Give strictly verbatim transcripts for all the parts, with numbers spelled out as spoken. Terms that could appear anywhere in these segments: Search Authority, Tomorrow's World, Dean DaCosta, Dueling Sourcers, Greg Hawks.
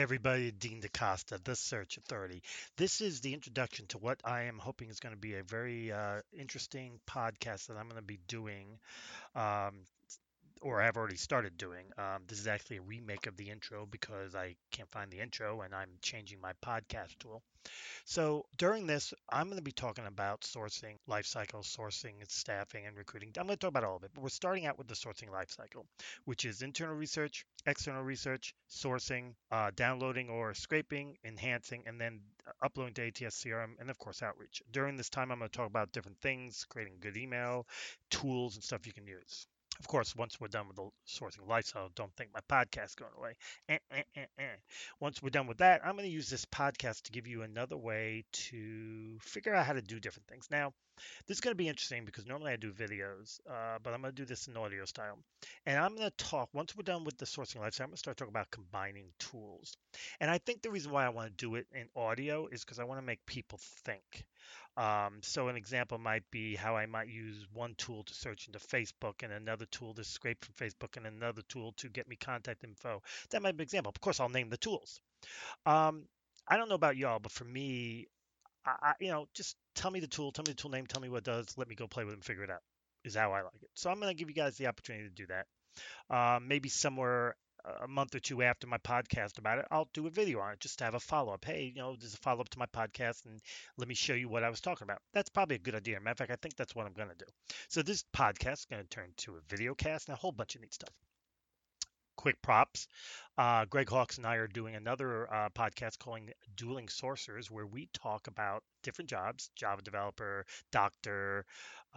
Hey everybody, Dean DaCosta, the Search Authority. This is the introduction to what I am hoping is going to be a very uh, interesting podcast that I'm going to be doing, um, or I've already started doing. Um, this is actually a remake of the intro because I can't find the intro and I'm changing my podcast tool. So during this, I'm going to be talking about sourcing, life cycle, sourcing, staffing, and recruiting. I'm going to talk about all of it, but we're starting out with the sourcing life cycle, which is internal research, external research, sourcing, uh, downloading or scraping, enhancing, and then uploading to A T S, C R M, and of course, outreach. During this time, I'm going to talk about different things, creating good email, tools, and stuff you can use. Of course, once we're done with the sourcing lifestyle, don't think my podcast's going away. Eh, eh, eh, eh. Once we're done with that, I'm going to use this podcast to give you another way to figure out how to do different things. Now, this is going to be interesting because normally I do videos, uh, but I'm going to do this in audio style. And I'm going to talk, once we're done with the sourcing lifestyle, I'm going to start talking about combining tools. And I think the reason why I want to do it in audio is because I want to make people think. Um, so an example might be how I might use one tool to search into Facebook and another tool to scrape from Facebook and another tool to get me contact info. That might be an example. Of course, I'll name the tools. Um, I don't know about y'all, but for me, I, you know, just tell me the tool, tell me the tool name, tell me what it does. Let me go play with it and figure it out is how I like it. So I'm going to give you guys the opportunity to do that. Uh, maybe somewhere a month or two after my podcast about it, I'll do a video on it just to have a follow-up. Hey, you know, there's a follow-up to my podcast, and let me show you what I was talking about. That's probably a good idea. Matter of fact, I think that's what I'm going to do. So this podcast is going to turn to a video cast and a whole bunch of neat stuff. Quick props. Uh, Greg Hawks and I are doing another uh, podcast calling Dueling Sourcers, where we talk about different jobs, Java developer, doctor,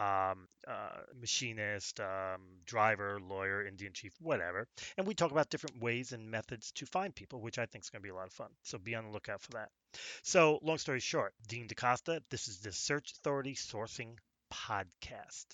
um, uh, machinist, um, driver, lawyer, Indian chief, whatever. And we talk about different ways and methods to find people, which I think is going to be a lot of fun. So be on the lookout for that. So long story short, Dean DaCosta, this is the Search Authority Sourcing Podcast.